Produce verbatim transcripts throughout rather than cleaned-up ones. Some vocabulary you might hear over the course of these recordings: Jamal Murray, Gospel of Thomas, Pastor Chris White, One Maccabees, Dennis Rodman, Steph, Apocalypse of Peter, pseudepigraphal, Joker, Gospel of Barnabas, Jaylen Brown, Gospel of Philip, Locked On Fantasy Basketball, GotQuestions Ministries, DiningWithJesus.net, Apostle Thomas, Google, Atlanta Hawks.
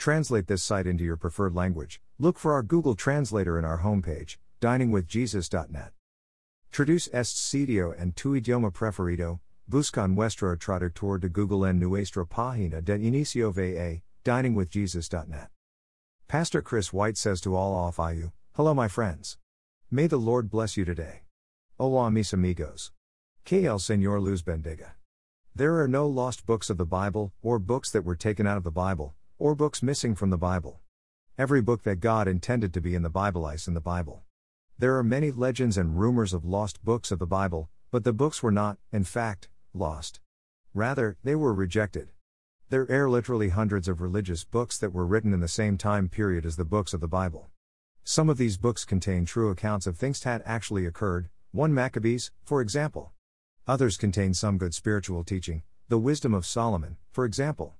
Translate this site into your preferred language. Look for our Google Translator in our homepage, dining with jesus dot net. Traduce este sitio en tu idioma preferido, busca nuestro traductor de Google en nuestra página de inicio V A, dining with jesus dot net. Pastor Chris White says to all of you, hello my friends. May the Lord bless you today. Hola mis amigos. Que el Señor los bendiga. There are no lost books of the Bible, or books that were taken out of the Bible, or books missing from the Bible. Every book that God intended to be in the Bible is in the Bible. There are many legends and rumors of lost books of the Bible, but the books were not, in fact, lost. Rather, they were rejected. There are literally hundreds of religious books that were written in the same time period as the books of the Bible. Some of these books contain true accounts of things that actually occurred, One Maccabees, for example. Others contain some good spiritual teaching, the wisdom of Solomon, for example.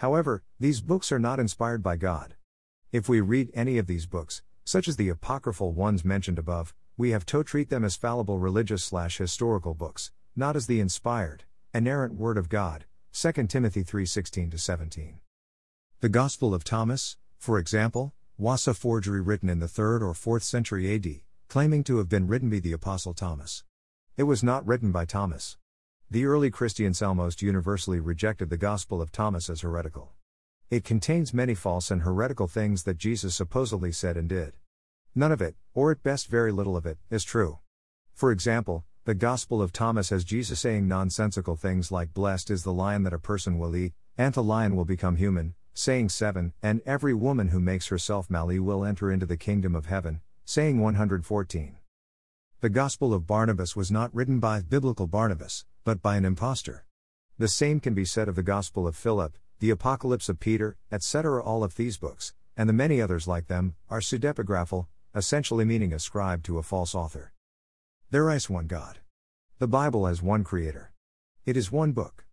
However, these books are not inspired by God. If we read any of these books, such as the apocryphal ones mentioned above, we have to treat them as fallible religious-slash-historical books, not as the inspired, inerrant Word of God, Second Timothy three sixteen to seventeen. The Gospel of Thomas, for example, was a forgery written in the third or fourth century A D, claiming to have been written by the Apostle Thomas. It was not written by Thomas. The early Christians almost universally rejected the Gospel of Thomas as heretical. It contains many false and heretical things that Jesus supposedly said and did. None of it, or at best very little of it, is true. For example, the Gospel of Thomas has Jesus saying nonsensical things like blessed is the lion that a person will eat, and the lion will become human, saying seven, and every woman who makes herself male will enter into the kingdom of heaven, saying one hundred fourteen. The Gospel of Barnabas was not written by biblical Barnabas, but by an impostor. The same can be said of the Gospel of Philip, the Apocalypse of Peter, et cetera. All of these books, and the many others like them, are pseudepigraphal, essentially meaning ascribed to a false author. There is one God. The Bible has one creator. It is one book.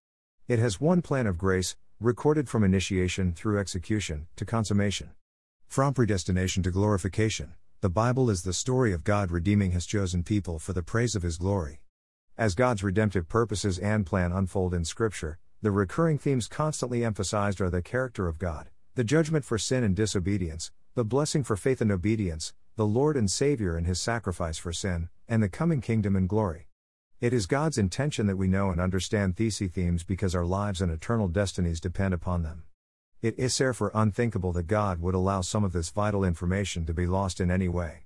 It has one plan of grace, recorded from initiation through execution to consummation. From predestination to glorification, the Bible is the story of God redeeming His chosen people for the praise of His glory. As God's redemptive purposes and plan unfold in Scripture, the recurring themes constantly emphasized are the character of God, the judgment for sin and disobedience, the blessing for faith and obedience, the Lord and Savior and His sacrifice for sin, and the coming kingdom and glory. It is God's intention that we know and understand these themes because our lives and eternal destinies depend upon them. It is therefore unthinkable that God would allow some of this vital information to be lost in any way.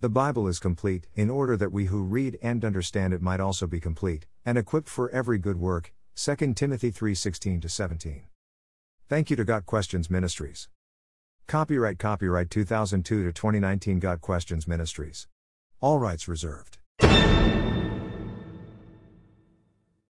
The Bible is complete, in order that we who read and understand it might also be complete, and equipped for every good work, Second Timothy three sixteen to seventeen. Thank you to GotQuestions Ministries. Copyright Copyright two thousand two to twenty nineteen GotQuestions Ministries. All rights reserved.